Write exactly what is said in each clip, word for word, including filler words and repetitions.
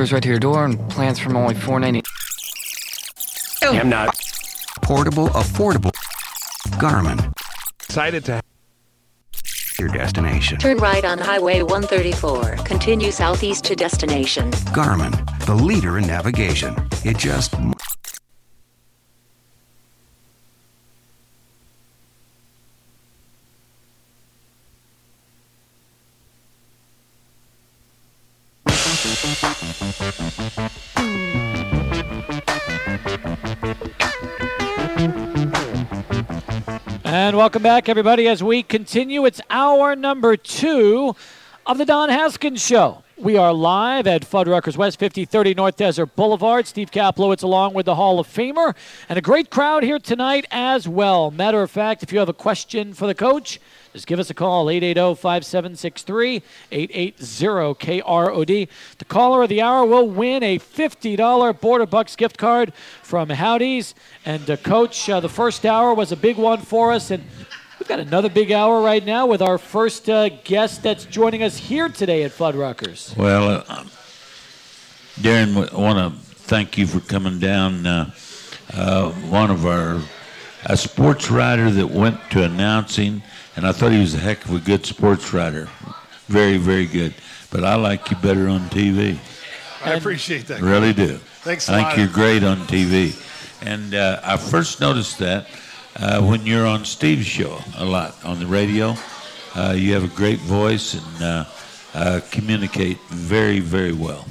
Orders right to your door and plans from only four ninety. I'm not. Portable, affordable. Garmin. Excited to your destination. Turn right on Highway one thirty-four. Continue southeast to destination. Garmin, the leader in navigation. It just... And welcome back, everybody, as we continue. It's hour number two of the Don Haskins Show. We are live at Fuddruckers West, fifty thirty North Desert Boulevard. Steve Kaplowitz along with the Hall of Famer. And a great crowd here tonight as well. Matter of fact, if you have a question for the coach, just give us a call, eight eight zero, five seven six three, eight eight zero K R O D. The caller of the hour will win a fifty dollars Border Bucks gift card from Howdy's. And, uh, Coach, uh, the first hour was a big one for us, and we've got another big hour right now with our first uh, guest that's joining us here today at Fuddruckers. Well, uh, Darren, I want to thank you for coming down. Uh, uh, one of our a sports writer that went to announcing, and I thought he was a heck of a good sports writer. Very, very good. But I like you better on T V. I appreciate that. Really do. Thanks a lot. I think you're great on T V. And uh, I first noticed that uh, when you're on Steve's show a lot, on the radio. Uh, you have a great voice and uh, uh, communicate very, very well.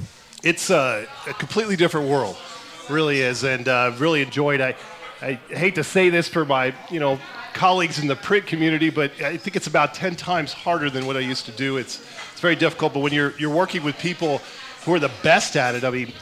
It's uh, a completely different world. It really is. And I've uh, really enjoyed it. I hate to say this for my, you know, colleagues in the print community, but I think it's about ten times harder than what I used to do. It's it's very difficult, but when you're you're working with people who are the best at it, I mean,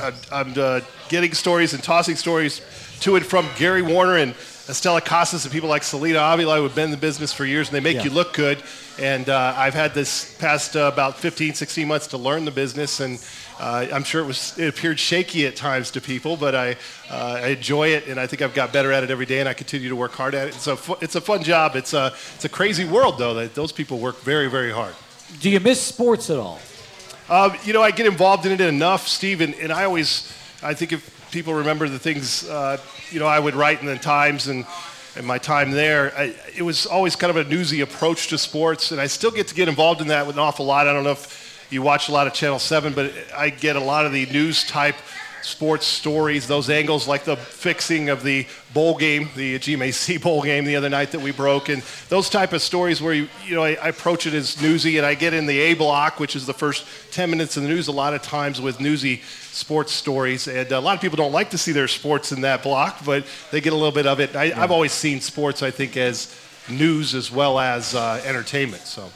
I'm, I'm uh, getting stories and tossing stories to and from Gary Warner and Estela Casas and people like Estela Avila who have been in the business for years, and they make yeah. you look good. And uh, I've had this past uh, about fifteen, sixteen months to learn the business, and uh, I'm sure it was it appeared shaky at times to people, but I, uh, I enjoy it, and I think I've got better at it every day, and I continue to work hard at it. So it's, it's a fun job. It's a it's a crazy world, though. That those people work very, very hard. Do you miss sports at all? Um, you know, I get involved in it enough, Steve, and, and I always, I think if people remember the things, uh, you know, I would write in the Times and, and my time there, I, it was always kind of a newsy approach to sports, and I still get to get involved in that with an awful lot. I don't know if you watch a lot of Channel seven, but I get a lot of the news-type sports stories, those angles, like the fixing of the bowl game, the G M A C bowl game the other night that we broke, and those type of stories where, you, you know, I, I approach it as newsy, and I get in the A block, which is the first ten minutes of the news a lot of times with newsy sports stories, and a lot of people don't like to see their sports in that block, but they get a little bit of it. I, yeah. I've always seen sports, I think, as news as well as uh, entertainment, so...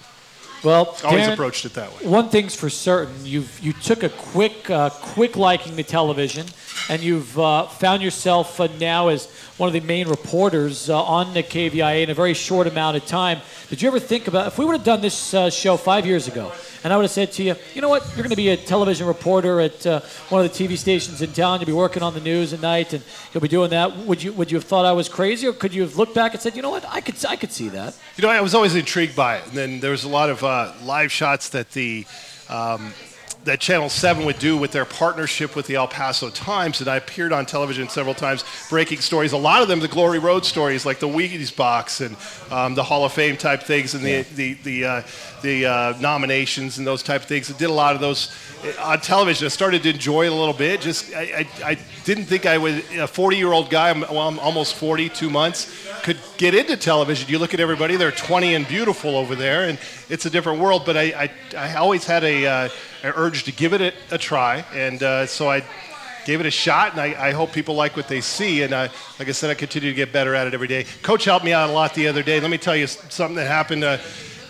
Well, always Darren, approached it that way. One thing's for certain: you you took a quick uh, quick liking to television, and you've uh, found yourself uh, now as one of the main reporters uh, on the K V I A in a very short amount of time. Did you ever think about if we would have done this uh, show five years ago, and I would have said to you, you know what, you're going to be a television reporter at uh, one of the T V stations in town. You'll be working on the news at night, and you'll be doing that. Would you would you have thought I was crazy, or could you have looked back and said, you know what, I could I could see that? You know, I was always intrigued by it, and then there was a lot of Uh, live shots that the um, that Channel seven would do with their partnership with the El Paso Times, and I appeared on television several times breaking stories, a lot of them the Glory Road stories, like the Wheaties Box and um, the Hall of Fame type things, and the yeah. the the, uh, the uh, nominations and those type of things. I did a lot of those on television. I started to enjoy it a little bit. Just I, I, I didn't think I would, a forty-year-old guy, I'm, well, I'm almost forty, two months, could get into television. You look at everybody, they're twenty and beautiful over there, and it's a different world, but I, I, I always had a... Uh, an urge to give it a, a try, and uh, so I gave it a shot, and I, I hope people like what they see, and I, like I said, I continue to get better at it every day. Coach helped me out a lot the other day. Let me tell you something that happened. Uh,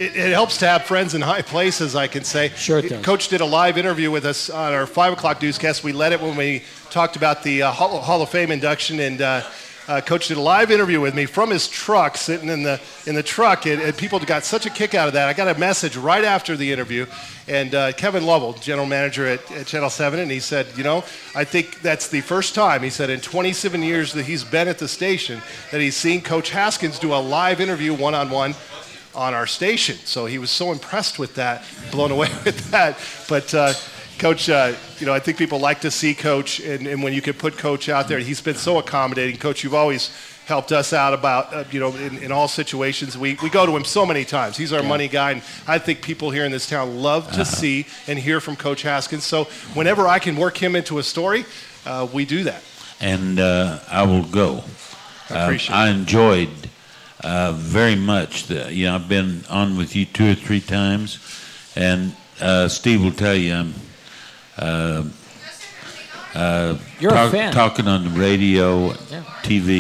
it, it helps to have friends in high places, I can say. Sure it does. Coach did a live interview with us on our five o'clock newscast. We led it when we talked about the uh, Hall, Hall of Fame induction, and uh, Uh, Coach did a live interview with me from his truck, sitting in the in the truck, and, and people got such a kick out of that. I got a message right after the interview, and uh, Kevin Lovell, general manager at, at Channel seven, and he said, you know, I think that's the first time, he said, in twenty-seven years that he's been at the station, that he's seen Coach Haskins do a live interview one-on-one on our station. So he was so impressed with that, blown away with that. But uh, Coach, uh, you know, I think people like to see Coach, and, and when you can put Coach out there, he's been so accommodating. Coach, you've always helped us out about, uh, you know, in, in all situations. We we go to him so many times. He's our yeah. money guy, and I think people here in this town love to uh-huh. see and hear from Coach Haskins. So whenever I can work him into a story, uh, we do that. And uh, I will go. I appreciate uh, it. I enjoyed uh, very much. The, you know, I've been on with you two or three times, and uh, Steve will tell you I'm Uh, uh, You're talk, a fan. Talking on the radio, yeah. T V.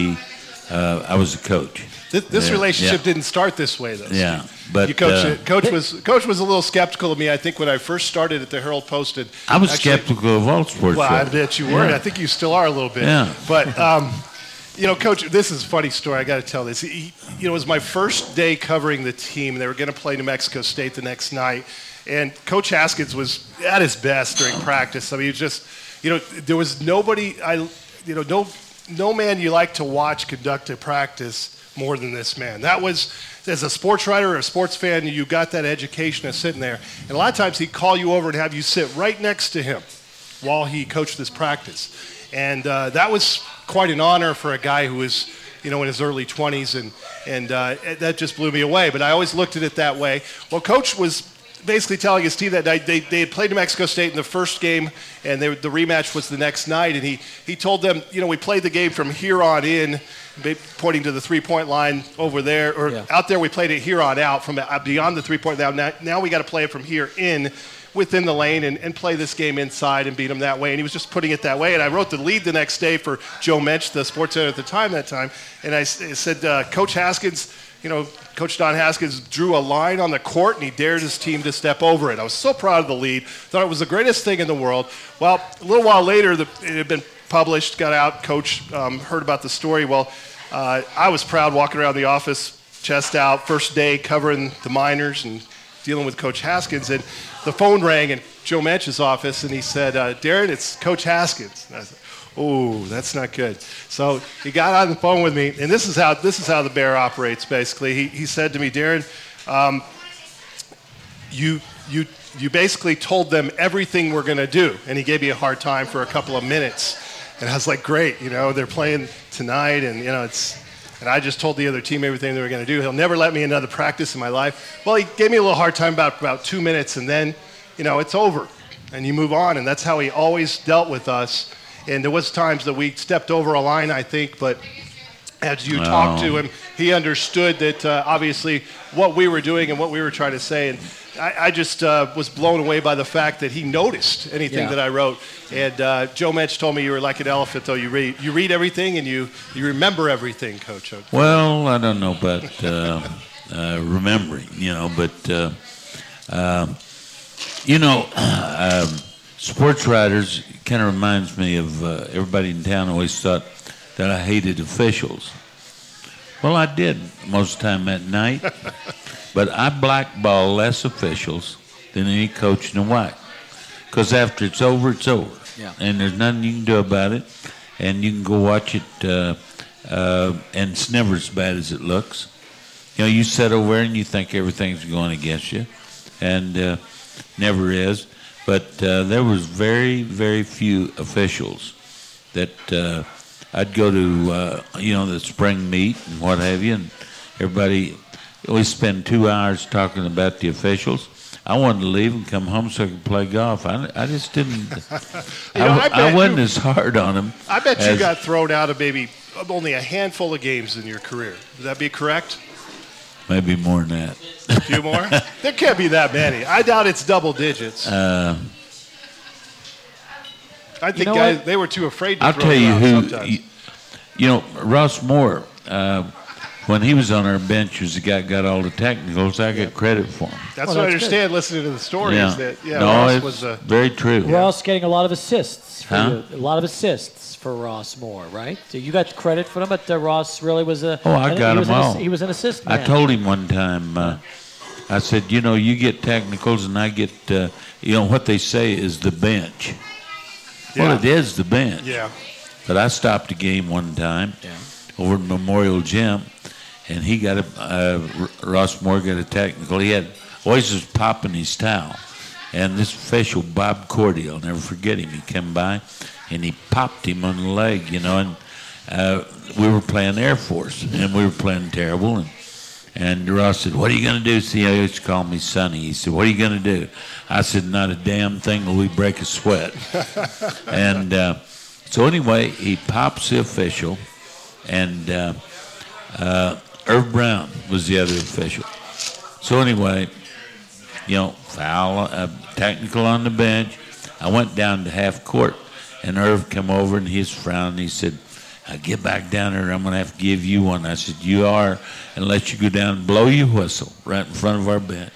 Uh, I was a coach. This, this relationship yeah. didn't start this way, though. Yeah, but you coach, uh, coach was coach was a little skeptical of me. I think when I first started at the Herald-Post, I was actually skeptical of all sports. Well, shows. I bet you were. Yeah. I think you still are a little bit. Yeah. But um, you know, Coach, this is a funny story. I got to tell this. He, you know, it was my first day covering the team. They were going to play New Mexico State the next night. And Coach Haskins was at his best during practice. I mean, he just, you know, there was nobody, I, you know, no no man you like to watch conduct a practice more than this man. That was, as a sports writer or a sports fan, you got that education of sitting there. And a lot of times he'd call you over and have you sit right next to him while he coached this practice. And uh, that was quite an honor for a guy who was, you know, in his early twenties. And, and uh, that just blew me away. But I always looked at it that way. Well, Coach was basically telling his team that night, they, they had played New Mexico State in the first game, and they, the rematch was the next night, and he, he told them, you know, we played the game from here on in, pointing to the three-point line over there, or yeah. out there we played it here on out, from beyond the three-point line. Now, now we got to play it from here in, within the lane, and, and play this game inside and beat them that way. And he was just putting it that way. And I wrote the lead the next day for Joe Mench, the sports editor at the time that time, and I, I said, uh, Coach Haskins, you know, Coach Don Haskins drew a line on the court, and he dared his team to step over it. I was so proud of the lead. Thought it was the greatest thing in the world. Well, a little while later, the, it had been published, got out. Coach um, heard about the story. Well, uh, I was proud walking around the office, chest out, first day covering the minors and dealing with Coach Haskins. And the phone rang in Joe Mench's office, and he said, uh, Darren, it's Coach Haskins. And I said, oh, that's not good. So he got on the phone with me, and this is how this is how the bear operates. Basically, he he said to me, Darren, um, you you you basically told them everything we're going to do, and he gave me a hard time for a couple of minutes, and I was like, great, you know, they're playing tonight, and you know it's, and I just told the other team everything they were going to do. He'll never let me another practice in my life. Well, he gave me a little hard time about about two minutes, and then, you know, it's over, and you move on, and that's how he always dealt with us. And there was times that we stepped over a line, I think, but as you oh. talked to him, he understood that uh, obviously what we were doing and what we were trying to say. And I, I just uh, was blown away by the fact that he noticed anything yeah. that I wrote. And uh, Joe Mench told me you were like an elephant, though. You read you read everything and you, you remember everything, Coach. Okay. Well, I don't know about uh, uh, remembering, you know, but, uh, uh, you know, uh, sports writers kind of reminds me of uh, everybody in town always thought that I hated officials. Well, I did most of the time at night, but I blackball less officials than any coach in the W A C because after it's over, it's over, yeah. and there's nothing you can do about it, and you can go watch it, uh, uh, and it's never as bad as it looks. You know, you sit over there and you think everything's going against you, and uh, never is. But uh, there was very, very few officials that uh, I'd go to, uh, you know, the spring meet and what have you, and everybody always spend two hours talking about the officials. I wanted to leave and come home so I could play golf. I, I just didn't. I, know, I, I wasn't you, as hard on them. I bet as, you got thrown out of maybe only a handful of games in your career. Would that be correct? Maybe more than that. A few more? There can't be that many. I doubt it's double digits. Uh, I think you know guys, they were too afraid to I'll throw tell you who, sometimes. You, you know, Russ Moore, uh, when he was on our bench, was the guy who got all the technicals. I yep. got credit for him. That's well, what that's I understand good. Listening to the stories. Yeah. That, yeah, no, Ross it's was, uh, very true. Ross getting a lot of assists. For huh? you, a lot of assists for Ross Moore, right? So you got credit for them, but uh, Ross really was a... Oh, I got him all. An, he was an assist man. I told him one time, uh, I said, you know, you get technicals and I get, uh, you know, what they say is the bench. Yeah. Well, it is the bench. Yeah. But I stopped a game one time yeah. over at Memorial Gym, and he got a, uh, Ross Moore got a technical. He had, always was popping his towel. And this official, Bob Cordy, I'll never forget him, he came by and he popped him on the leg, you know, and uh, we were playing Air Force, and we were playing terrible, and and Ross said, what are you going to do? See, I used to call me Sonny. He said, what are you going to do? I said, not a damn thing will we break a sweat. and uh, so anyway, he pops the official, and uh, uh, Irv Brown was the other official. So anyway, you know, foul, uh, technical on the bench. I went down to half court, and Irv came over, and he was frowning. He said, I get back down there, and I'm going to have to give you one. I said, you are, and let you go down and blow your whistle right in front of our bench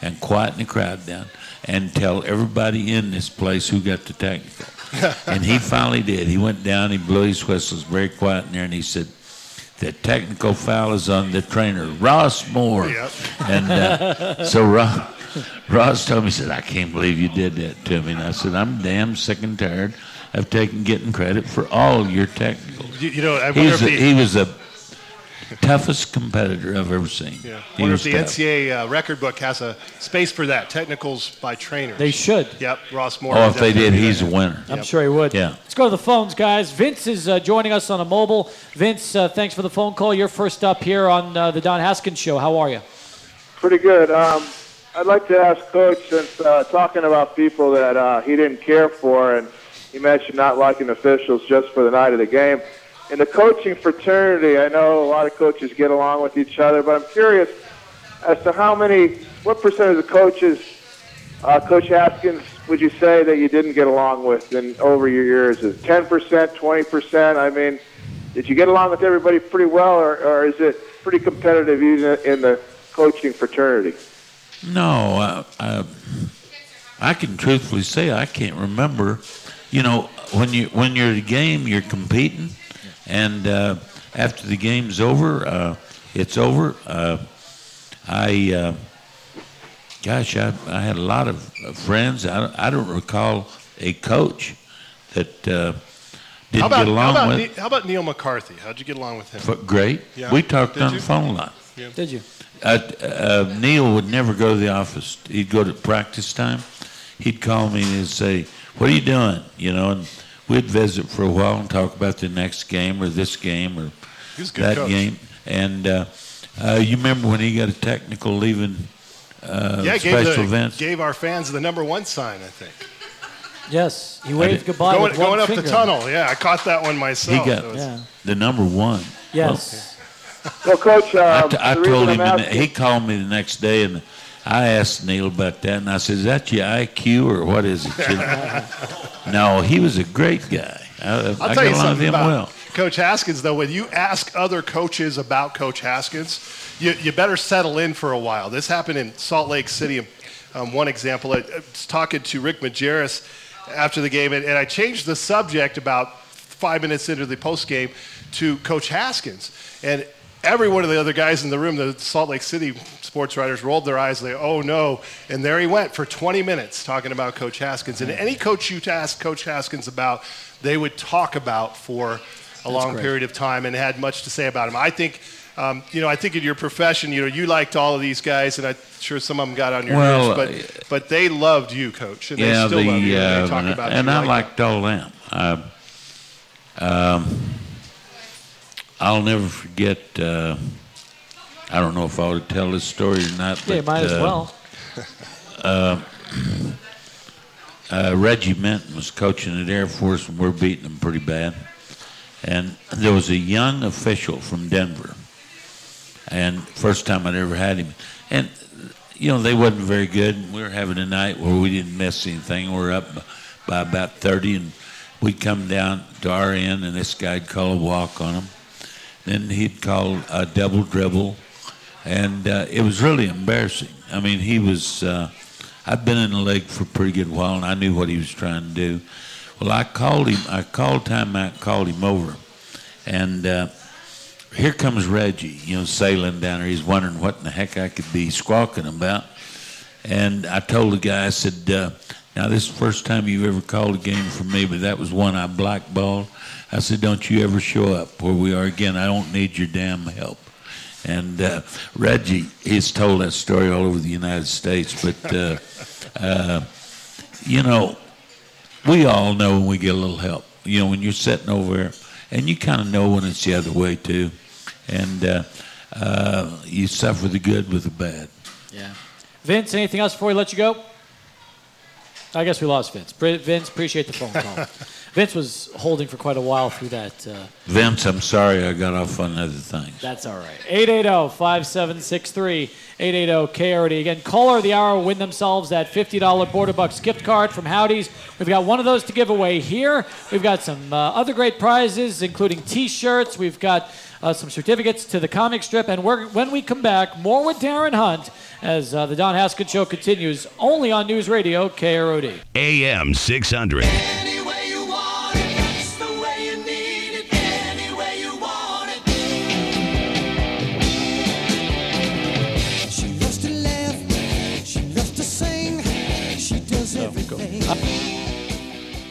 and quieten the crowd down and tell everybody in this place who got the technical. And he finally did. He went down, he blew his whistles very quiet in there, and he said, the technical foul is on the trainer, Russ Moore. Yep. And uh, so Ross, Ross told me, he said, I can't believe you did that to me. And I said, I'm damn sick and tired. I've taken getting credit for all your technicals. You, you know, I wonder if the, he was the toughest competitor I've ever seen. Yeah. I wonder if the tough. N C A A uh, record book has a space for that, technicals by trainers. They should. Yep, Ross Moore. Oh, if they did, he's a winner. I'm yep. sure he would. Yeah. Let's go to the phones, guys. Vince is uh, joining us on a mobile. Vince, uh, thanks for the phone call. You're first up here on uh, the Don Haskins Show. How are you? Pretty good. Um, I'd like to ask Coach, since uh, talking about people that uh, he didn't care for, and he mentioned not liking officials just for the night of the game. In the coaching fraternity, I know a lot of coaches get along with each other, but I'm curious as to how many, what percentage of the coaches, uh, Coach Haskins, would you say that you didn't get along with in over your years? Is it ten percent, twenty percent? I mean, did you get along with everybody pretty well, or, or is it pretty competitive even in the coaching fraternity? No, I, I, I can truthfully say I can't remember. You know, when you when you're at a game, you're competing, and uh, after the game's over, uh, it's over. Uh, I, uh, gosh, I, I had a lot of friends. I don't, I don't recall a coach that uh, didn't about, get along how about with. Ne- how about Neil McCarthy? How'd you get along with him? F- great. Yeah. We talked Did on you? the phone line. Yeah. Did you? Uh, uh, Neil would never go to the office. He'd go to practice time. He'd call me and he'd say, what are you doing? You know, and we'd visit for a while and talk about the next game or this game or that coach. game. And uh, uh, you remember when he got a technical leaving uh, yeah, special gave the, events? Gave our fans the number one sign, I think. Yes, he waved goodbye going, with going one up finger. The tunnel. Yeah, I caught that one myself. He got was... yeah. the number one. Yes. Well, well Coach, um, I, t- I told him. The, he called me the next day and. I asked Neil about that, and I said, is that your I Q or what is it? No, he was a great guy. I, I'll I tell you something about well. Coach Haskins, though. When you ask other coaches about Coach Haskins, you, you better settle in for a while. This happened in Salt Lake City. Um, one example, I, I was talking to Rick Majerus after the game, and, and I changed the subject about five minutes into the postgame to Coach Haskins. And every one of the other guys in the room, the Salt Lake City sports writers, rolled their eyes. They, oh no! And there he went for twenty minutes talking about Coach Haskins. And any coach you asked Coach Haskins about, they would talk about for a That's long great. period of time and had much to say about him. I think, um, you know, I think in your profession, you know, you liked all of these guys, and I'm sure some of them got on your well, nerves, but but they loved you, Coach, and yeah, they still the, love you. Uh, they talk about and you I liked all them. Uh, um. I'll never forget, uh, I don't know if I would tell this story or not. But, yeah, you might uh, as well. uh, uh, Reggie Minton was coaching at Air Force, and we're beating them pretty bad. And there was a young official from Denver, and first time I'd ever had him. And, you know, they wasn't very good, and we were having a night where we didn't miss anything. We were up by, by about thirty, and we'd come down to our end, and this guy'd call a walk on him. Then he'd call a double dribble, and uh, it was really embarrassing. I mean, he was, uh, I'd been in the league for a pretty good while, and I knew what he was trying to do. Well, I called him, I called timeout, called him over, and uh, here comes Reggie, you know, sailing down there. He's wondering what in the heck I could be squawking about. And I told the guy, I said, uh, now this is the first time you've ever called a game for me, but that was one I blackballed. I said, don't you ever show up where we are again. I don't need your damn help. And uh, Reggie, he's told that story all over the United States. But, uh, uh, you know, we all know when we get a little help. You know, when you're sitting over there, and you kind of know when it's the other way, too. And uh, uh, you suffer the good with the bad. Yeah. Vince, anything else before we let you go? I guess we lost Vince. Vince, appreciate the phone call. Vince was holding for quite a while through that. Uh, Vince, I'm sorry I got off on other things. That's all right. eight eight zero, five seven six three, eight eight zero K R O D. Again, caller of the hour will win themselves that fifty dollars Border Bucks gift card from Howdy's. We've got one of those to give away here. We've got some uh, other great prizes, including T-shirts. We've got uh, some certificates to the comic strip. And we're, when we come back, more with Darren Hunt as uh, the Don Haskins Show continues only on News Radio K R O D. A M six hundred.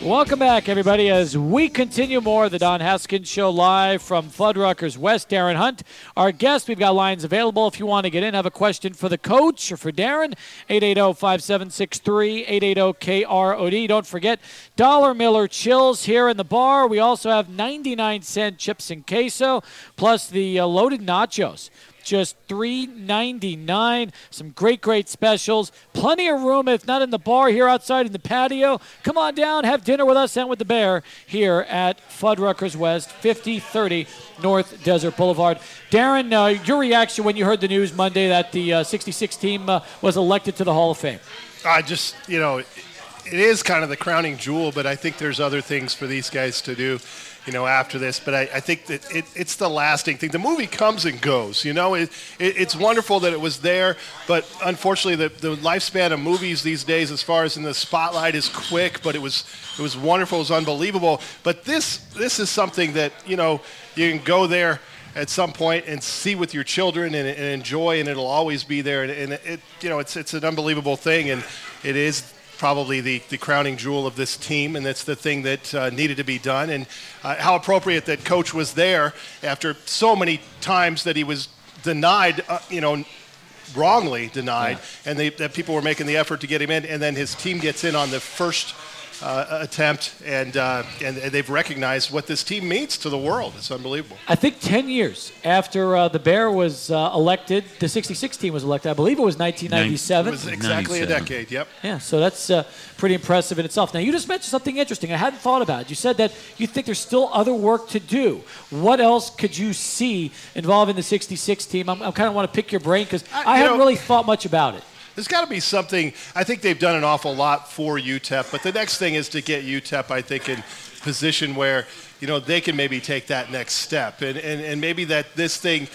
Welcome back, everybody, as we continue more of the Don Haskins Show live from Fuddruckers West. Darren Hunt, our guest. We've got lines available if you want to get in, have a question for the coach or for Darren, eight eight zero, five seven six three, eight eight zero K R O D. Don't forget, Dollar Miller Chills here in the bar. We also have ninety-nine cent chips and queso, plus the uh, loaded nachos. Just three ninety-nine. Some great, great specials. Plenty of room, if not in the bar, here outside in the patio. Come on down, have dinner with us and with the Bear here at Fuddruckers West, fifty thirty North Desert Boulevard. Darren, uh, your reaction when you heard the news Monday that the uh, sixty-six team uh, was elected to the Hall of Fame? I just, you know, it is kind of the crowning jewel, but I think there's other things for these guys to do, you know, after this. But I, I think that it, it's the lasting thing. The movie comes and goes, you know. It, it, it's wonderful that it was there, but unfortunately the, the lifespan of movies these days as far as in the spotlight is quick, but it was it was wonderful. It was unbelievable. But this this is something that, you know, you can go there at some point and see with your children and, and enjoy, and it'll always be there. And, and it, you know, it's it's an unbelievable thing, and it is probably the, the crowning jewel of this team, and that's the thing that uh, needed to be done. And uh, how appropriate that coach was there after so many times that he was denied, uh, you know, wrongly denied, yeah. and they, that people were making the effort to get him in, and then his team gets in on the first Uh, attempt, and, uh, and and they've recognized what this team means to the world. It's unbelievable. I think ten years after uh, the Bear was uh, elected, the sixty-six team was elected. I believe it was nineteen ninety-seven. It was exactly a decade, yep. Yeah, so that's uh, pretty impressive in itself. Now, you just mentioned something interesting. I hadn't thought about it. You said that you think there's still other work to do. What else could you see involving the sixty-six team? I'm, I kind of want to pick your brain because I, I haven't know, really thought much about it. There's got to be something. I think they've done an awful lot for U T E P, but the next thing is to get U T E P, I think, in position where, you know, they can maybe take that next step. And, and, and maybe that this thing,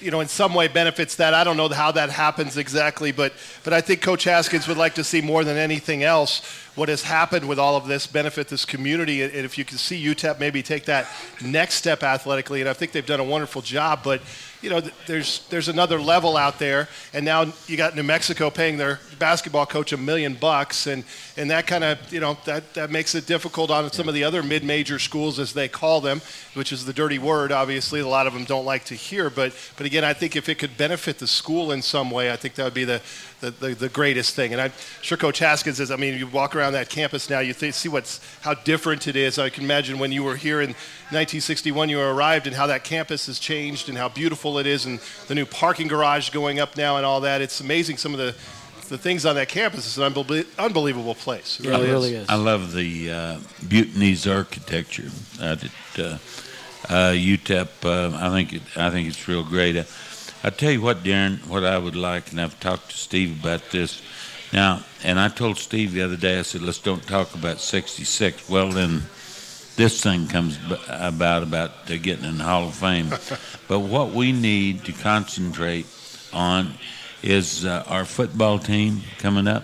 you know, in some way benefits that. I don't know how that happens exactly, but, but I think Coach Haskins would like to see more than anything else what has happened with all of this benefit this community. And if you can see U T E P maybe take that next step athletically, and I think they've done a wonderful job, but you know, there's there's another level out there, and now you got New Mexico paying their basketball coach a million bucks, and, and that kind of, you know, that, that makes it difficult on some of the other mid-major schools, as they call them, which is the dirty word, obviously. A lot of them don't like to hear, but but again, I think if it could benefit the school in some way, I think that would be the, the, the, the greatest thing. And I'm sure Coach Haskins is, I mean, you walk around that campus now, you th- see what's how different it is. I can imagine when you were here in nineteen sixty-one, you arrived, and how that campus has changed and how beautiful it is, and the new parking garage going up now and all that. It's amazing some of the the things on that campus. It's an unbe- unbelievable place. It yeah, really, it really is. is. I love the uh, Bhutanese architecture at uh, uh, U T E P. Uh, I think it, I think it's real great. Uh, I tell you what, Darren, what I would like, and I've talked to Steve about this now, and I told Steve the other day, I said, let's don't talk about sixty-six. Well, then this thing comes about about getting in the Hall of Fame. But what we need to concentrate on is uh, our football team coming up.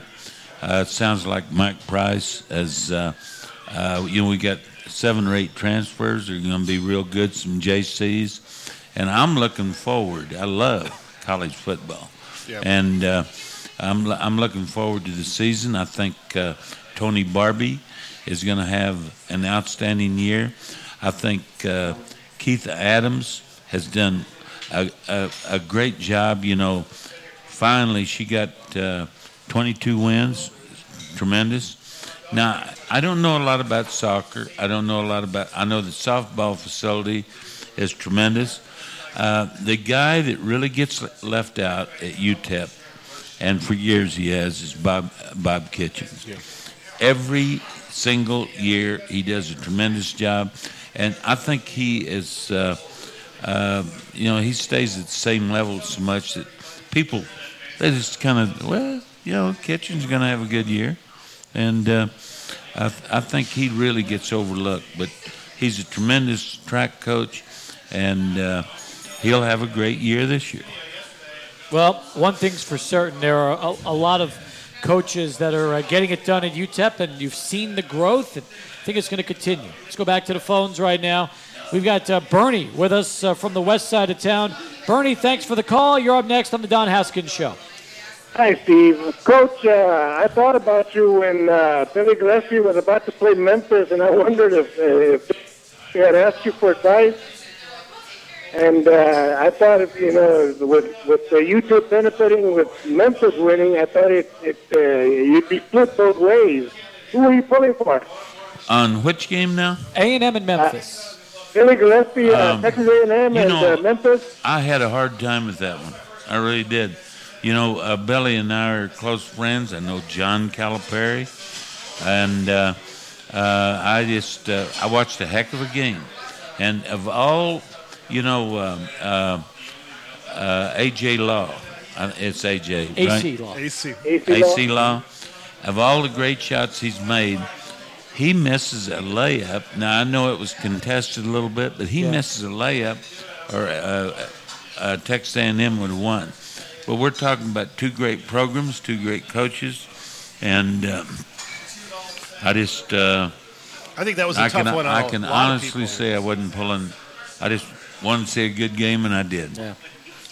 Uh, it sounds like Mike Price, as uh, uh, you know, we got seven or eight transfers. They're going to be real good, some J Cs. And I'm looking forward. I love college football. Yep. And uh, I'm, I'm looking forward to the season. I think uh, Tony Barbie is going to have an outstanding year. I think uh, Keith Adams has done a, a, a great job. You know, finally she got uh, twenty-two wins. Tremendous. Now, I don't know a lot about soccer. I don't know a lot about – I know the softball facility is tremendous. Uh, the guy that really gets left out at U T E P, and for years he has, is Bob Bob Kitchens. Yeah. Every single year he does a tremendous job, and I think he is uh, – uh, you know, he stays at the same level so much that people, they just kind of, well, you know, Kitchens is going to have a good year. And uh, I, th- I think he really gets overlooked. But he's a tremendous track coach, and uh, he'll have a great year this year. Well, one thing's for certain. There are a, a lot of coaches that are uh, getting it done at U T E P, and you've seen the growth, and I think it's going to continue. Let's go back to the phones right now. We've got uh, Bernie with us uh, from the west side of town. Bernie, thanks for the call. You're up next on the Don Haskins Show. Hi, Steve. Coach, uh, I thought about you when uh, Billy Gillespie was about to play Memphis, and I wondered if, if he had asked you for advice. And uh, I thought, if, you know, with with the U T E P benefiting, with Memphis winning, I thought it, it uh, you'd be split both ways. Who are you pulling for? On which game now? A and M and Memphis. Uh, Billy Gillespie, um, uh, Texas A and M, you know, and uh, Memphis. I had a hard time with that one. I really did. You know, uh, Billy and I are close friends. I know John Calipari, and uh, uh, I just uh, I watched a heck of a game. And of all, you know, um, uh, uh, A J Law, uh, it's A J, A C right? Law, AC, AC Law. Of all the great shots he's made, he misses a layup. Now I know it was contested a little bit, but he yeah. misses a layup, or uh, uh, Texas A and M would have won. But we're talking about two great programs, two great coaches, and um, I just uh, I think that was a I tough can, one. I can honestly say I wasn't pulling. I just wanted to see a good game, and I did. Yeah,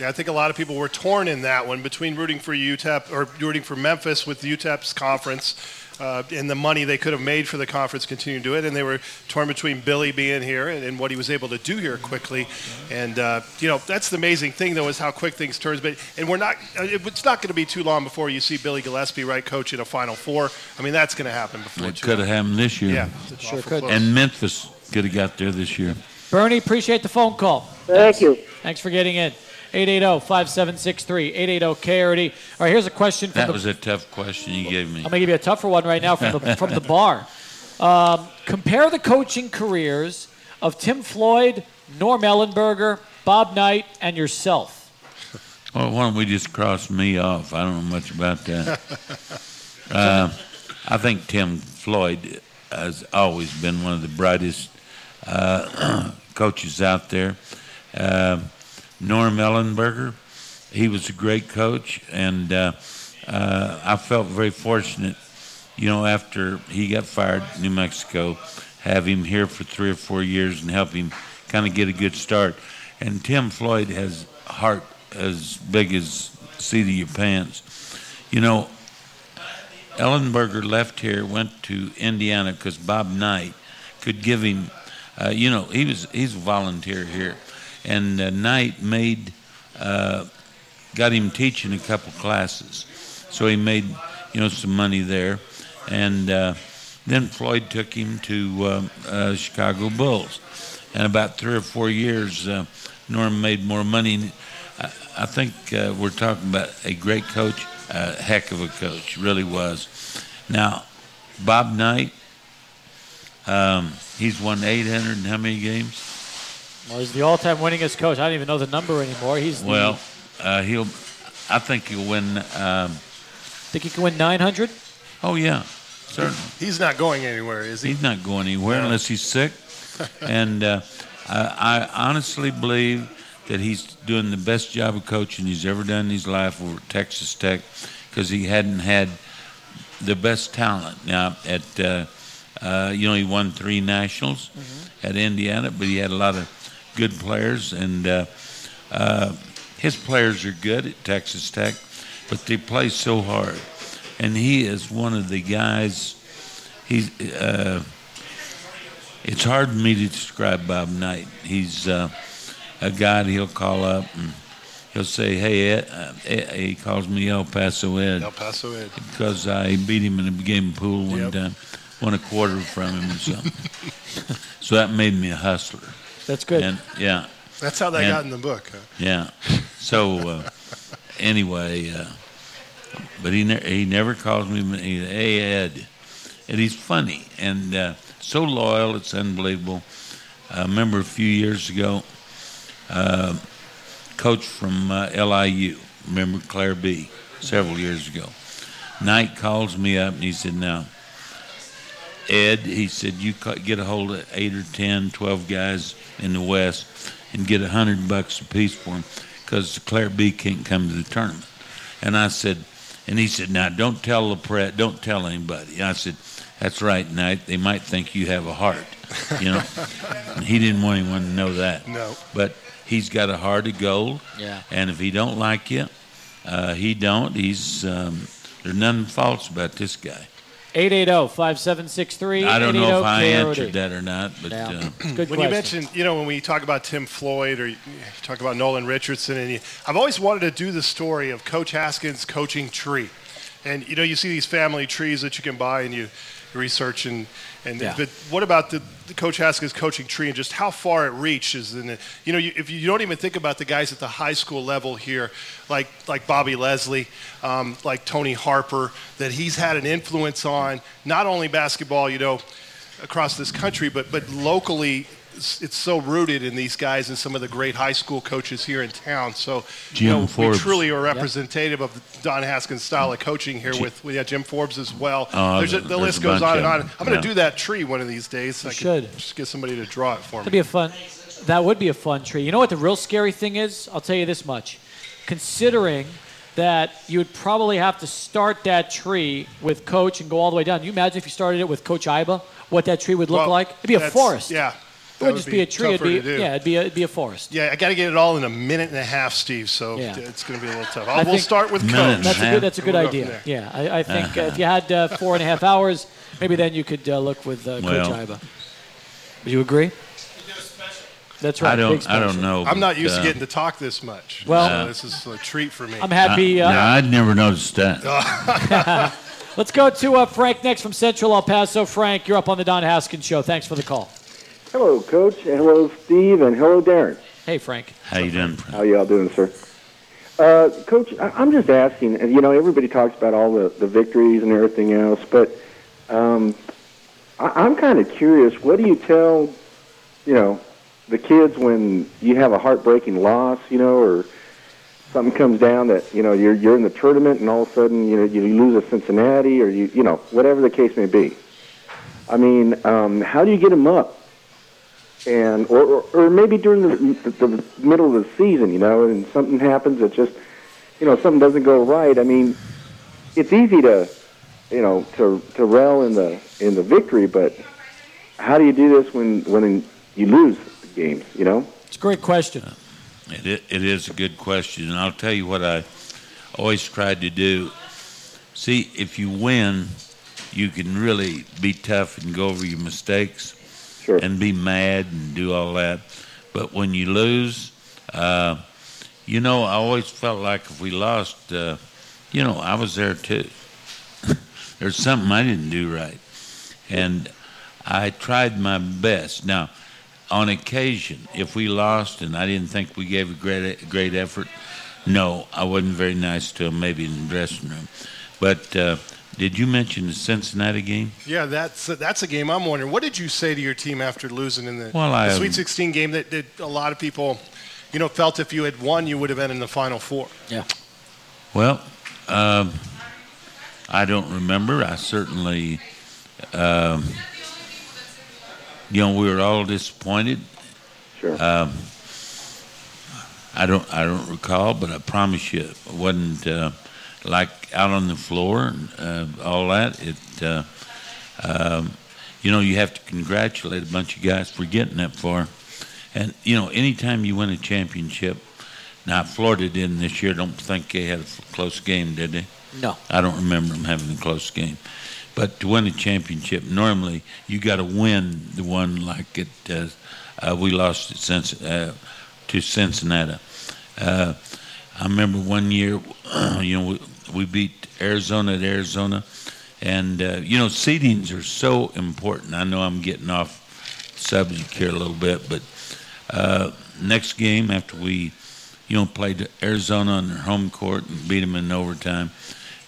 yeah. I think a lot of people were torn in that one between rooting for U T E P or rooting for Memphis with U T E P's conference uh, and the money they could have made for the conference continuing to do it, and they were torn between Billy being here and, and what he was able to do here quickly. And uh, you know, that's the amazing thing though, is how quick things turn. But and we're not it's not going to be too long before you see Billy Gillespie, right, coach, in a Final Four. I mean, that's going to happen before. It could have happened this year. Yeah, it sure could. Close. And Memphis could have got there this year. Bernie, appreciate the phone call. Thank Thanks. you. Thanks for getting in. eight eight zero, five seven six three, eight eight zero K R D. All right, here's a question. From that the, was a tough question you gave me. I'm going to give you a tougher one right now from the, from the bar. Um, compare the coaching careers of Tim Floyd, Norm Ellenberger, Bob Knight, and yourself. Well, why don't we just cross me off? I don't know much about that. uh, I think Tim Floyd has always been one of the brightest Uh, coaches out there. Uh, Norm Ellenberger, he was a great coach, and uh, uh, I felt very fortunate, you know, after he got fired in New Mexico, have him here for three or four years and help him kind of get a good start. And Tim Floyd has heart as big as the seat of your pants. You know, Ellenberger left here, went to Indiana because Bob Knight could give him Uh, you know, he was he's a volunteer here, and uh, Knight made uh, got him teaching a couple classes, so he made you know some money there, and uh, then Floyd took him to uh, uh, Chicago Bulls, and about three or four years, uh, Norm made more money. I, I think uh, we're talking about a great coach, a heck of a coach, really was. Now, Bob Knight. Um, he's won eight hundred and how many games? Well, he's the all-time winningest coach. I don't even know the number anymore. He's well, the... uh, he'll. I think he'll win. Um, think he can win nine hundred? Oh yeah, certainly. He's not going anywhere, is he? He's not going anywhere no. unless he's sick. and uh, I, I honestly believe that he's doing the best job of coaching he's ever done in his life over at Texas Tech because he hadn't had the best talent now at. Uh, Uh, you know, he won three nationals mm-hmm. at Indiana, but he had a lot of good players, and uh, uh, his players are good at Texas Tech, but they play so hard. And he is one of the guys. He's. Uh, it's hard for me to describe Bob Knight. He's uh, a guy that he'll call up and he'll say, hey, Ed, uh, Ed, he calls me El Paso Ed. El Paso Ed. Because I beat him in a game of pool one yep. time. Won a quarter from him or something. So that made me a hustler. That's good. And, yeah. That's how that and, got in the book. Huh? Yeah. So uh, anyway, uh, but he, ne- he never calls me, he, hey, Ed. And he's funny and uh, so loyal, it's unbelievable. I remember a few years ago, uh, coach from uh, L I U, remember Claire B, several years ago. Knight calls me up and he said, now, Ed, he said, you get a hold of eight or ten, twelve guys in the West and get a hundred bucks a piece for them because Claire B can't come to the tournament. And I said, and he said, now, don't tell LaPret, don't tell anybody. And I said, that's right, Knight. They might think you have a heart, you know. He didn't want anyone to know that. No. But he's got a heart of gold. Yeah. And if he don't like you, uh, he don't. He's um, there's nothing false about this guy. eight eight zero, five seven six three. I don't know if I answered that or not, but yeah. uh, good question. When you mentioned, you know, when we talk about Tim Floyd or you talk about Nolan Richardson, and you, I've always wanted to do the story of Coach Haskins' coaching tree. And, you know, you see these family trees that you can buy and you research. And, and yeah. But what about the, the Coach Haskins' coaching tree and just how far it reaches? And, you know, you, if you don't even think about the guys at the high school level here, like like Bobby Leslie, um, like Tony Harper, that he's had an influence on not only basketball, you know, across this country, but but locally it's, it's so rooted in these guys and some of the great high school coaches here in town. So, Jim you know, Forbes. We truly are representative yep. of the Don Haskins style of coaching here Jim. with yeah, Jim Forbes as well. Uh, there's a, the there's list goes on and on. I'm yeah. going to do that tree one of these days. So you I should. Just get somebody to draw it for That'd me. Be a fun, that would be a fun tree. You know what the real scary thing is? I'll tell you this much. Considering that you would probably have to start that tree with Coach and go all the way down. Can you imagine if you started it with Coach Iba, what that tree would look well, like? It'd be a forest. Yeah, it would just be, be a tree. It'd be, yeah, it'd be a, it'd be a forest. Yeah, I got to get it all in a minute and a half, Steve. So yeah. it's going to be a little tough. I'll, we'll start with Coach. That's a good. That's a good we'll idea. Yeah, I, I think uh-huh. uh, if you had uh, four and a half hours, maybe then you could uh, look with uh, well. Coach Iba. Would you agree? That's right. I don't. I don't know. I'm not used uh, to getting to talk this much. Well, so this is a treat for me. I'm happy. Uh, uh, no, I'd never noticed that. Let's go to uh, Frank next from Central El Paso. Frank, you're up on the Don Haskins Show. Thanks for the call. Hello, Coach. Hello, Steve, and hello, Darren. Hey, Frank. How you doing, Frank? How y'all doing, sir? Uh, Coach, I- I'm just asking. You know, everybody talks about all the, the victories and everything else, but um, I- I'm kind of curious. What do you tell, you know, the kids when you have a heartbreaking loss, you know, or something comes down that, you know, you're you're in the tournament and all of a sudden, you know, you lose a Cincinnati or, you you know, whatever the case may be. I mean, um, how do you get them up? And Or, or, or maybe during the, the, the middle of the season, you know, and something happens that just, you know, something doesn't go right. I mean, it's easy to, you know, to to rail in the, in the victory, but how do you do this when, when you lose games, you know? It's a great question. Uh, it, it is a good question, and I'll tell you what I always tried to do. See, if you win, you can really be tough and go over your mistakes sure. and be mad and do all that. But when you lose, uh, you know, I always felt like if we lost, uh, you know, I was there too. There's something I didn't do right. And I tried my best. Now, on occasion, if we lost and I didn't think we gave a great great effort, no, I wasn't very nice to them, maybe in the dressing room. But uh, did you mention the Cincinnati game? Yeah, that's a, that's a game I'm wondering. What did you say to your team after losing in the, well, I, the Sweet sixteen game that, that a lot of people, you know, felt if you had won, you would have been in the Final Four? Yeah. Well, uh, I don't remember. I certainly... Uh, You know, we were all disappointed. Sure. Um, I don't, I don't recall, but I promise you, it wasn't uh, like out on the floor and uh, all that. It, uh, um, you know, you have to congratulate a bunch of guys for getting that far. And you know, anytime you win a championship, now Florida didn't this year. Don't think they had a close game, did they? No. I don't remember them having a close game. But to win a championship, normally you got to win the one like it. Uh, uh, we lost at Cincinnati. Uh, to Cincinnati. Uh, I remember one year, you know, we, we beat Arizona at Arizona. And, uh, you know, seedings are so important. I know I'm getting off subject here a little bit, but uh, next game after we, you know, played Arizona on their home court and beat them in overtime,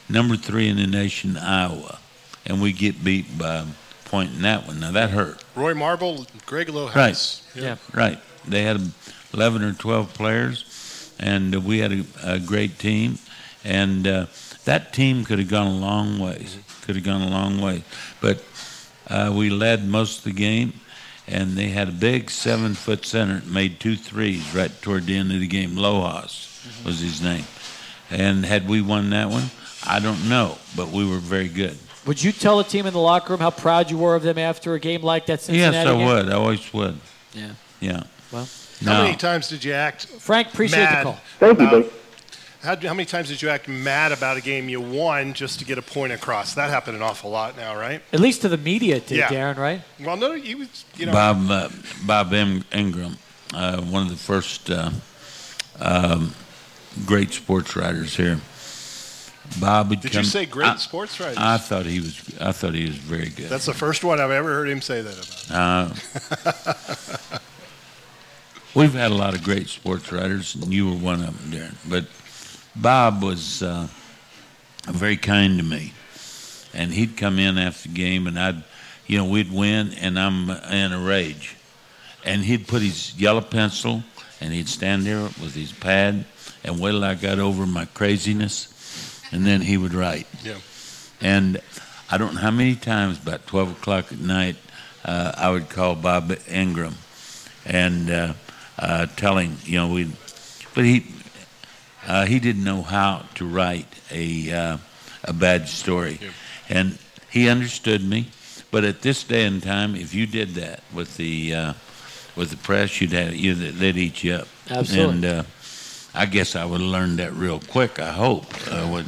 number three in the nation, Iowa. And we get beat by pointing that one. Now, that hurt. Roy Marble, Greg Lohaus. Right. Yeah. yeah. Right. They had eleven or twelve players, and we had a, a great team. And uh, that team could have gone a long ways. Could have gone a long way. But uh, we led most of the game, and they had a big seven-foot center that made two threes right toward the end of the game. Lohaus mm-hmm. was his name. And had we won that one? I don't know, but we were very good. Would you tell the team in the locker room how proud you were of them after a game like that Cincinnati Yes, I game? would. I always would. Yeah. Yeah. Well, no. How many times did you act Frank, appreciate mad the call. Thank you, Dave. How, how many times did you act mad about a game you won just to get a point across? That happened an awful lot now, right? At least to the media, it did, yeah. Darren, right? Well, no, you was, you know. Bob, uh, Bob Ingram, uh, one of the first uh, um, great sports writers here. Bob would Did come, you say great I, sports writers? I thought he was. I thought he was very good. That's the first one I've ever heard him say that about. Uh, we've had a lot of great sports writers, and you were one of them, Darren. But Bob was uh, very kind to me, and he'd come in after the game, and I'd, you know, we'd win, and I'm in a rage, and he'd put his yellow pencil, and he'd stand there with his pad, and wait till I got over my craziness, and then he would write. Yeah. And I don't know how many times, about twelve o'clock at night, uh, I would call Bob Ingram, and uh, uh, tell him, you know, we, but he. Uh, he didn't know how to write a uh, a bad story. Yeah. And he understood me. But at this day and time, if you did that with the uh, with the press, you'd have you they'd eat you up. Absolutely. And uh, I guess I would have learned that real quick. I hope I would.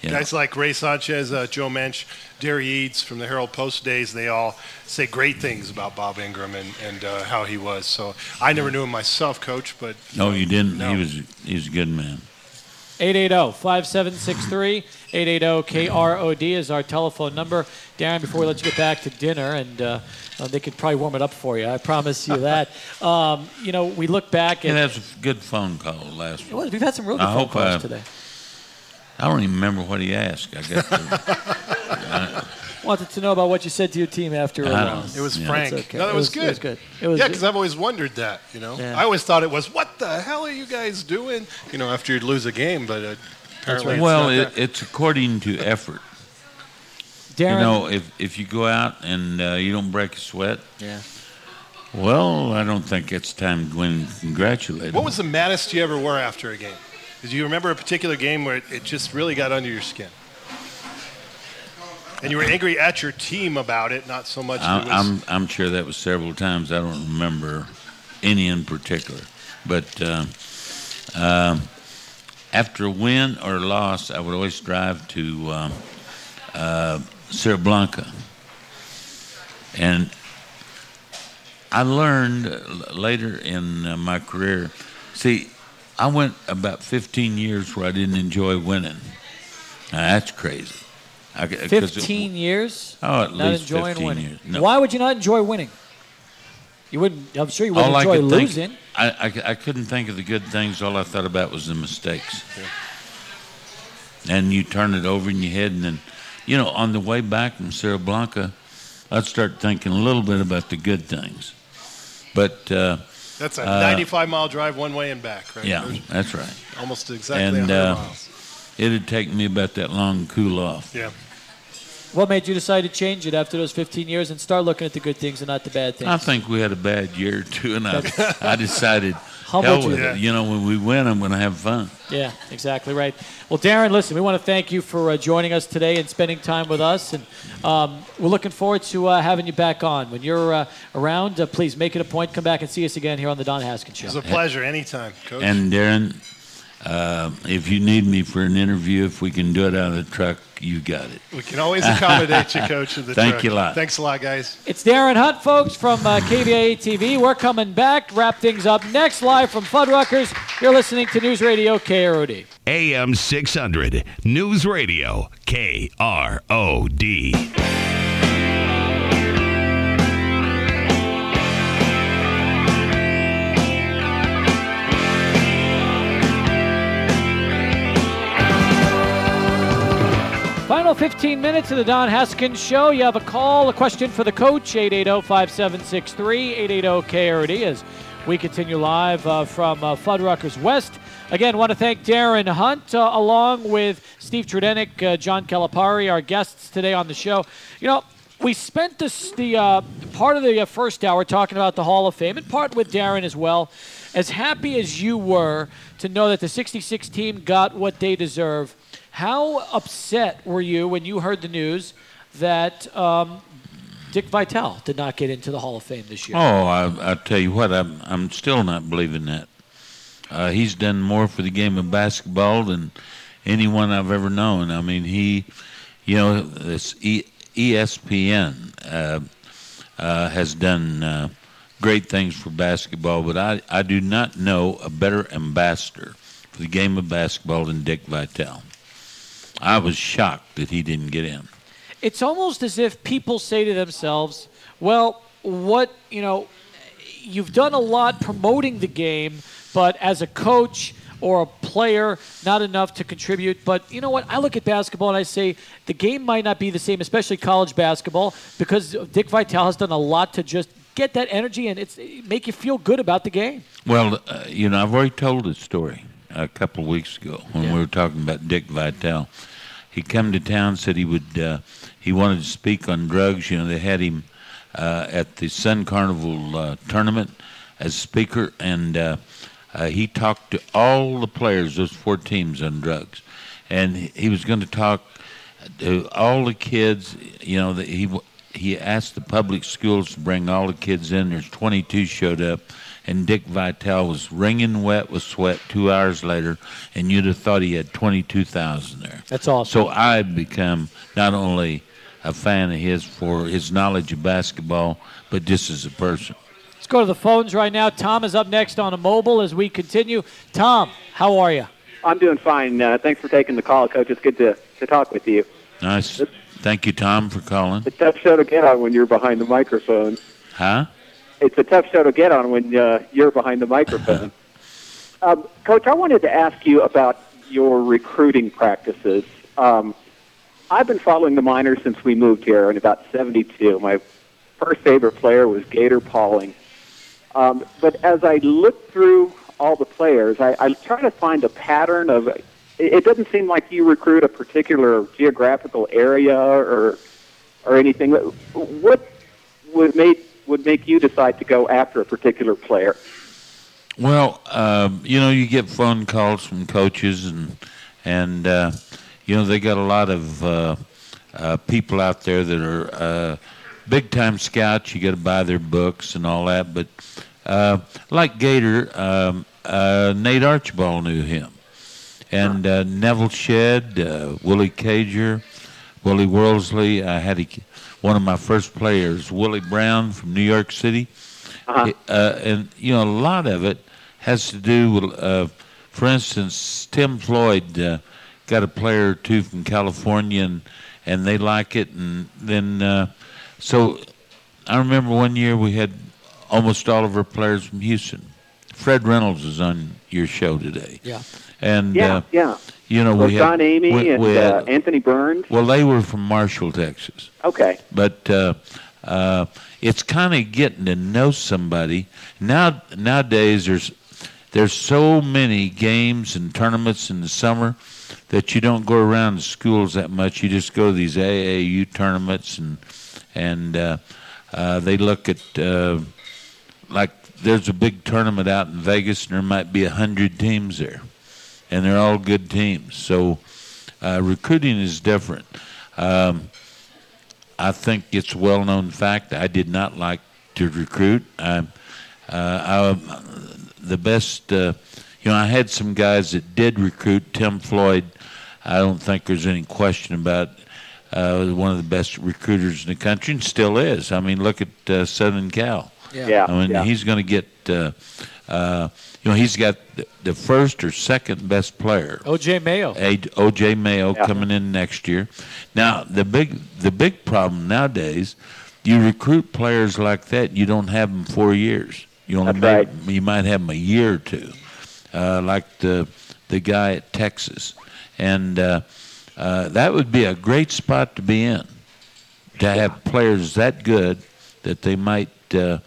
You know. Guys like Ray Sanchez, uh, Joe Mench, Derry Eads from the Herald-Post days, they all say great things about Bob Ingram and, and uh, how he was. So I never knew him myself, Coach. But No, um, you didn't. No. He was he was a good man. eight eight zero, five seven six three, eight eight zero K R O D is our telephone number. Darren, before we let you get back to dinner, and uh, they could probably warm it up for you. I promise you that. Um, you know, we look back. And yeah, that's a good phone call last week. We've had some real good I phone calls I, today. I don't even remember what he asked. I got to, wanted to know about what you said to your team after. It was yeah. Frank. Okay. No, that was, was good. It was good. It was, yeah, because I've always wondered that. You know, yeah. I always thought it was, what the hell are you guys doing? You know, after you'd lose a game, but uh, apparently, right. it's well, it, it's according to effort. Darren, you know, if if you go out and uh, you don't break a sweat, yeah. Well, I don't think it's time to go in and congratulate. What was the maddest you ever were after a game? Do you remember a particular game where it, it just really got under your skin? And you were angry at your team about it, not so much. I'm, was... I'm, I'm sure that was several times. I don't remember any in particular. But uh, uh, after a win or loss, I would always drive to uh, uh, Sierra Blanca. And I learned later in uh, my career, see, I went about fifteen years where I didn't enjoy winning. Now, that's crazy. I, fifteen it, years? Oh, at least fifteen winning. Years. No. Why would you not enjoy winning? You wouldn't. I'm sure you wouldn't all enjoy I losing. Think, I, I, I couldn't think of the good things. All I thought about was the mistakes. Yeah. And you turn it over in your head, and then, you know, on the way back from Sierra Blanca, I'd start thinking a little bit about the good things. But uh, that's a ninety-five mile uh, drive one way and back, right? Yeah, There's that's right. Almost exactly and, one hundred uh, miles. It had taken me about that long to cool off. Yeah. What made you decide to change it after those fifteen years and start looking at the good things and not the bad things? I think we had a bad year or two, and I, I decided, hell with it. You know, when we win, I'm going to have fun. Yeah, exactly right. Well, Darren, listen, we want to thank you for uh, joining us today and spending time with us, and um, we're looking forward to uh, having you back on. When you're uh, around, uh, please make it a point. Come back and see us again here on the Don Haskins Show. It was a pleasure. Anytime, Coach. And, Darren, uh, if you need me for an interview, if we can do it out of the truck, you got it. We can always accommodate you, Coach. Of the Thank truck. You a lot. Thanks a lot, guys. It's Darren Hunt, folks, from uh, K V I A T V. We're coming back. Wrap things up next, live from Fuddruckers. You're listening to News Radio K R O D. A M six hundred, News Radio K R O D. Final fifteen minutes of the Don Haskins Show. You have a call, a question for the coach, eight eight zero, five seven six three, eight eight zero K R D, as we continue live uh, from uh, Fuddruckers West. Again, want to thank Darren Hunt, uh, along with Steve Trudenik, uh, John Calipari, our guests today on the show. You know, we spent this, the uh, part of the uh, first hour talking about the Hall of Fame, and part with Darren as well. As happy as you were to know that the sixty-six team got what they deserve, how upset were you when you heard the news that um, Dick Vitale did not get into the Hall of Fame this year? Oh, I, I tell you what, I'm, I'm still not believing that. Uh, he's done more for the game of basketball than anyone I've ever known. I mean, he, you know, this E S P N uh, uh, has done uh, great things for basketball, but I, I do not know a better ambassador for the game of basketball than Dick Vitale. I was shocked that he didn't get in. It's almost as if people say to themselves, well, what, you know, you've done a lot promoting the game, but as a coach or a player, not enough to contribute. But you know what? I look at basketball and I say the game might not be the same, especially college basketball, because Dick Vitale has done a lot to just get that energy and it's make you feel good about the game. Well, uh, you know, I've already told this story a couple of weeks ago when yeah. we were talking about Dick Vitale. He come to town, said he would. Uh, he wanted to speak on drugs. You know, they had him uh, at the Sun Carnival uh, tournament as speaker, and uh, uh, he talked to all the players, those four teams, on drugs. And he was going to talk to all the kids. You know, the, he he asked the public schools to bring all the kids in. There's twenty-two showed up, and Dick Vitale was wringing wet with sweat two hours later, and you'd have thought he had twenty-two thousand there. That's awesome. So I've become not only a fan of his for his knowledge of basketball, but just as a person. Let's go to the phones right now. Tom is up next on a mobile as we continue. Tom, how are you? I'm doing fine. Uh, thanks for taking the call, Coach. It's good to, to talk with you. Nice. It's, Thank you, Tom, for calling. It's a tough show to get on when you're behind the microphone. Huh? It's a tough show to get on when uh, you're behind the microphone. um, Coach, I wanted to ask you about your recruiting practices. Um, I've been following the Miners since we moved here in about seventy-two. My first favorite player was Gator Pauling. Um, but as I look through all the players, I, I try to find a pattern of it. It doesn't seem like you recruit a particular geographical area or or anything. What would make... would make you decide to go after a particular player? Well, uh, you know, you get phone calls from coaches, and, and uh, you know, they got a lot of uh, uh, people out there that are uh, big-time scouts. You got to buy their books and all that. But uh, like Gator, um, uh, Nate Archibald knew him. And uh, Neville Shedd, uh, Willie Cager, Willie Worsley. I had a One of my first players, Willie Brown from New York City. Uh-huh. Uh, and, you know, a lot of it has to do with, uh, for instance, Tim Floyd uh, got a player or two from California, and, and they like it. And then, uh, so I remember one year we had almost all of our players from Houston. Fred Reynolds is on your show today. Yeah. And, yeah, uh, yeah. You know, well, we John had, Amy we, and we had, uh, Anthony Burns. Well, they were from Marshall, Texas. Okay. But uh, uh, it's kind of getting to know somebody. Now nowadays, there's there's so many games and tournaments in the summer that you don't go around to schools that much. You just go to these A A U tournaments, and and uh, uh, they look at uh, like there's a big tournament out in Vegas, and there might be a hundred teams there. And they're all good teams. So uh, recruiting is different. Um, I think it's a well-known fact. I did not like to recruit. I, uh, I, the best, uh, you know, I had some guys that did recruit. Tim Floyd I don't think there's any question about uh, one of the best recruiters in the country, and still is. I mean, look at uh, Southern Cal. Yeah. yeah. I mean, yeah. he's going to get uh, uh, you know, he's got the, the first or second best player. O J. Mayo. O J. Mayo yeah. coming in next year. Now, the big the big problem nowadays, you recruit players like that, you don't have them four years. You only That's make, right. You might have them a year or two, uh, like the the guy at Texas, and uh, uh, that would be a great spot to be in, to yeah. have players that good that they might uh,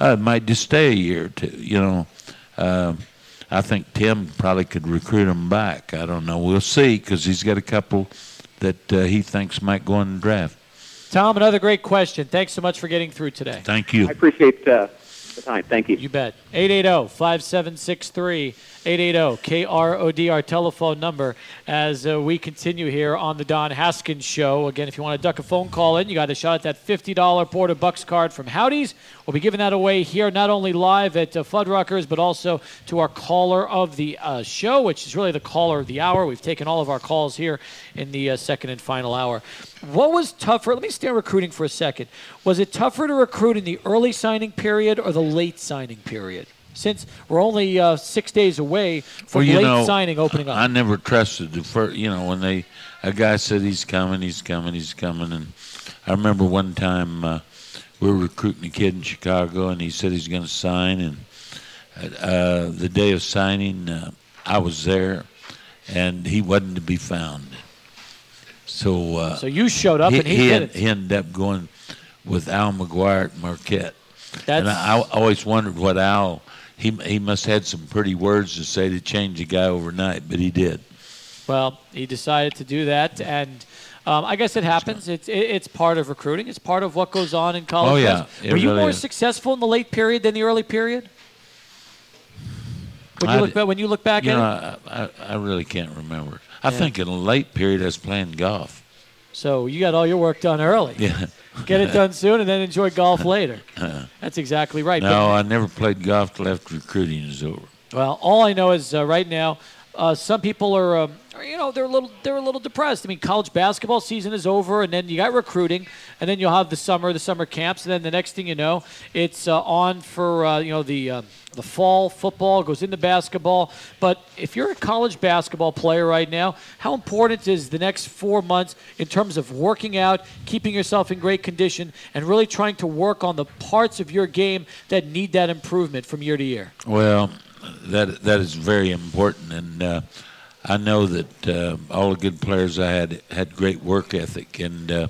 uh, might just stay a year or two. You know, uh, I think Tim probably could recruit him back. I don't know. We'll see, because he's got a couple that uh, he thinks might go in the draft. Tom, another great question. Thanks so much for getting through today. Thank you. I appreciate uh, the time. Thank you. You bet. eight eight zero, five seven six three, eight eight zero K R O D, our telephone number, as uh, we continue here on the Don Haskins Show. Again, if you want to duck a phone call in, you got a shot at that fifty dollars Porter Bucks card from Howdy's. We'll be giving that away here, not only live at uh, Fuddruckers, but also to our caller of the uh, show, which is really the caller of the hour. We've taken all of our calls here in the uh, second and final hour. What was tougher? Let me stay on recruiting for a second. Was it tougher to recruit in the early signing period or the late signing period? Since we're only uh, six days away from well, you late know, signing opening up. I never trusted the first, you know, when they, a guy said he's coming, he's coming, he's coming. And I remember one time uh, we were recruiting a kid in Chicago, and he said he's going to sign. And uh, the day of signing, uh, I was there, and he wasn't to be found. So uh, so you showed up, he, and he, he did it. He ended up going with Al McGuire at Marquette. That's... And I, I always wondered what Al, he he must have had some pretty words to say to change a guy overnight, but he did. Well, he decided to do that, and um, I guess it happens. It's it, it's part of recruiting. It's part of what goes on in college. Oh, yeah. Were really you more is. successful in the late period than the early period? When you, I, look, back, when you look back you at know, it? I, I, I really can't remember. I yeah. think in a late period I was playing golf. So you got all your work done early. Yeah. Get it done soon and then enjoy golf later. That's exactly right. No, but, I never played golf till after recruiting is over. Well, all I know is uh, right now uh, some people are, um, are, you know, they're a little they're a little depressed. I mean, college basketball season is over, and then you got recruiting, and then you'll have the summer, the summer camps, and then the next thing you know, it's uh, on for, uh, you know, the uh, the fall football goes into basketball. But if you're a college basketball player right now, how important is the next four months in terms of working out, keeping yourself in great condition, and really trying to work on the parts of your game that need that improvement from year to year? Well, that that is very important, and uh, I know that uh, all the good players I had had great work ethic, and uh,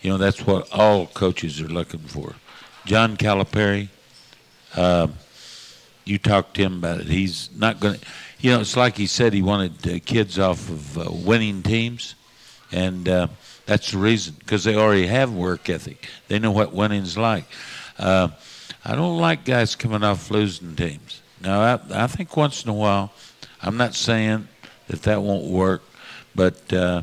you know, that's what all coaches are looking for. John Calipari, uh, you talked to him about it. He's not going to, you know, it's like he said he wanted uh, kids off of uh, winning teams, and uh, that's the reason, because they already have work ethic. They know what winning's like. Uh, I don't like guys coming off losing teams. Now, I, I think once in a while, I'm not saying that that won't work, but uh,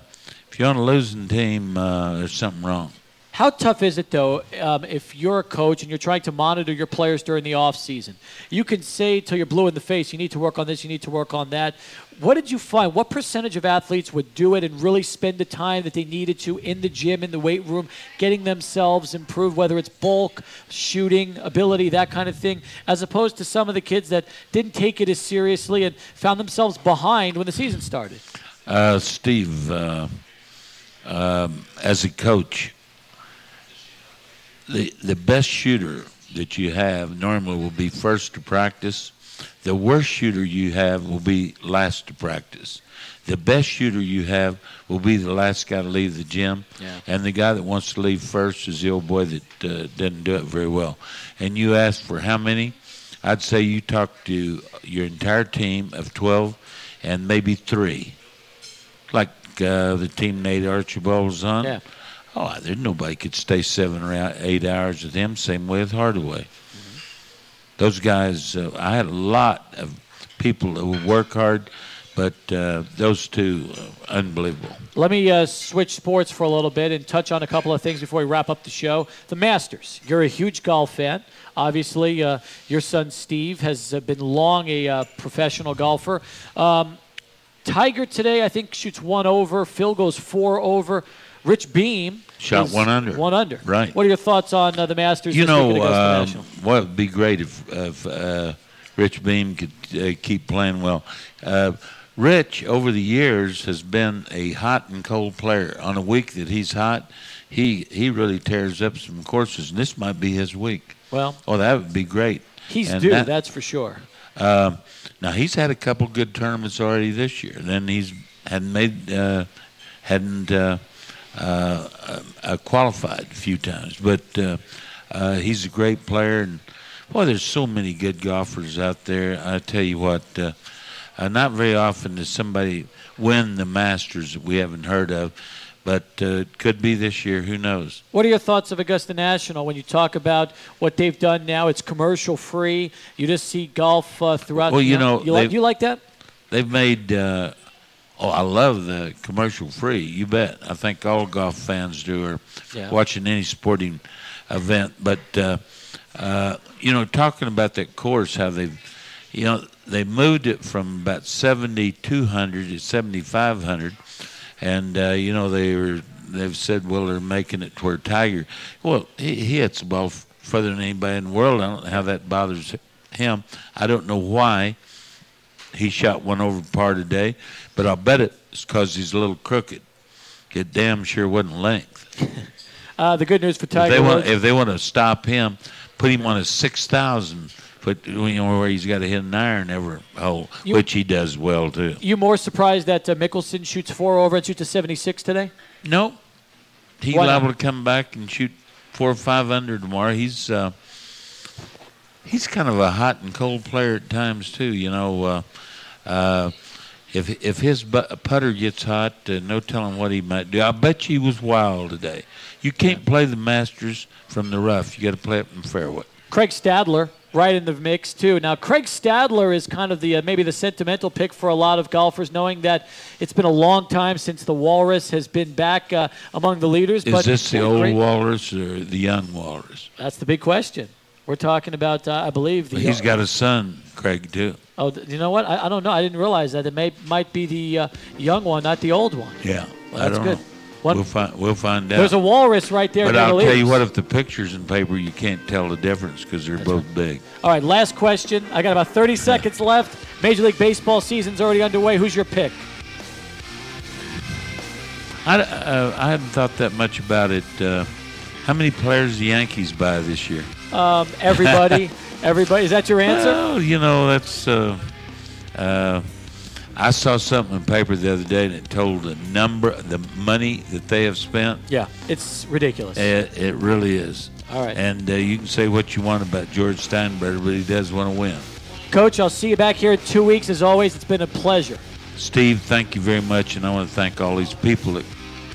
if you're on a losing team, uh, there's something wrong. How tough is it, though, um, if you're a coach and you're trying to monitor your players during the off season? You can say till you're blue in the face, you need to work on this, you need to work on that. What did you find? What percentage of athletes would do it and really spend the time that they needed to in the gym, in the weight room, getting themselves improved, whether it's bulk, shooting, ability, that kind of thing, as opposed to some of the kids that didn't take it as seriously and found themselves behind when the season started? Uh, Steve, uh, um, as a coach, The the best shooter that you have normally will be first to practice. The worst shooter you have will be last to practice. The best shooter you have will be the last guy to leave the gym. Yeah. And the guy that wants to leave first is the old boy that uh, didn't do it very well. And you asked for how many? I'd say you talk to your entire team of twelve and maybe three. Like uh, the team Nate Archibald was on. Yeah. Oh, there's nobody could stay seven or eight hours with him. Same way with Hardaway. Mm-hmm. Those guys, uh, I had a lot of people that would work hard, but uh, those two, uh, unbelievable. Let me uh, switch sports for a little bit and touch on a couple of things before we wrap up the show. The Masters. You're a huge golf fan. Obviously, uh, your son Steve has been long a uh, professional golfer. Um, Tiger today, I think, shoots one over. Phil goes four over. Rich Beam shot one under. One under. Right. What are your thoughts on uh, the Masters? You know, uh, well, it'd be great if, if uh, Rich Beam could uh, keep playing well. Uh, Rich, over the years, has been a hot and cold player. On a week that he's hot, he he really tears up some courses, and this might be his week. Well, oh, that would be great. He's and due, that, that's for sure. Uh, now he's had a couple good tournaments already this year. Then he's hadn't made, uh, hadn't uh, uh, uh, qualified a few times, but uh, uh, he's a great player. And boy, there's so many good golfers out there. I tell you what, uh, uh, not very often does somebody win the Masters that we haven't heard of. But uh, it could be this year. Who knows? What are your thoughts of Augusta National when you talk about what they've done now? It's commercial-free. You just see golf uh, throughout. Well, the you know, you like, you like that? They've made uh, – oh, I love the commercial-free. You bet. I think all golf fans do or yeah. watching any sporting event. But, uh, uh, you know, talking about that course, how they've – you know, they moved it from about seventy-two hundred to seventy-five hundred. And, uh, you know, they were, they've said, well, they're making it to where Tiger. Well, he, he hits the ball f- further than anybody in the world. I don't know how that bothers him. I don't know why he shot one over par today, but I'll bet it's because he's a little crooked. It damn sure wasn't length. uh, the good news for Tiger. If they, want, if they want to stop him, put him on a six thousand. But you know, where he's got to hit an iron every hole, you, which he does well, too. You more surprised that uh, Mickelson shoots four over and shoots a seventy-six today? No. He's liable to come back and shoot four or five under tomorrow. He's uh, he's kind of a hot and cold player at times, too. You know, uh, uh, if if his putter gets hot, uh, no telling what he might do. I bet you he was wild today. You can't play the Masters from the rough. You got to play it from fairway. Craig Stadler. Right in the mix, too. Now, Craig Stadler is kind of the uh, maybe the sentimental pick for a lot of golfers, knowing that it's been a long time since the Walrus has been back uh, among the leaders. Is but this the old great... Walrus or the young Walrus? That's the big question. We're talking about, uh, I believe. The well, he's uh, got a son, Craig, too. Oh, th- you know what? I, I don't know. I didn't realize that. It may might be the uh, young one, not the old one. Yeah, well, that's I don't good. Know. One, we'll, find, we'll find out. There's a walrus right there. But I'll tell you what, if the picture's in paper, you can't tell the difference because they're both big. All right, last question. I got about thirty seconds left. Major League Baseball season's already underway. Who's your pick? I, uh, I haven't thought that much about it. Uh, how many players the Yankees buy this year? Um, everybody. everybody. Is that your answer? Well, you know, that's uh, – uh, I saw something in paper the other day, and it told the number, the money that they have spent. Yeah, it's ridiculous. It, it really is. All right. And uh, you can say what you want about George Steinbrenner, but he does want to win. Coach, I'll see you back here in two weeks. As always, it's been a pleasure. Steve, thank you very much, and I want to thank all these people that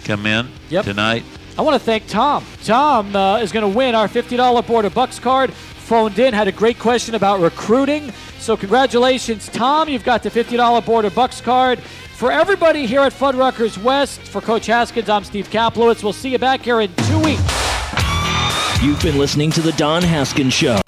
come in yep. tonight. I want to thank Tom. Tom uh, is going to win our fifty dollars Border Bucks card. Phoned in, had a great question about recruiting. So congratulations, Tom. You've got the fifty dollars Border Bucks card. For everybody here at Fuddruckers West, for Coach Haskins, I'm Steve Kaplowitz. We'll see you back here in two weeks. You've been listening to The Don Haskins Show.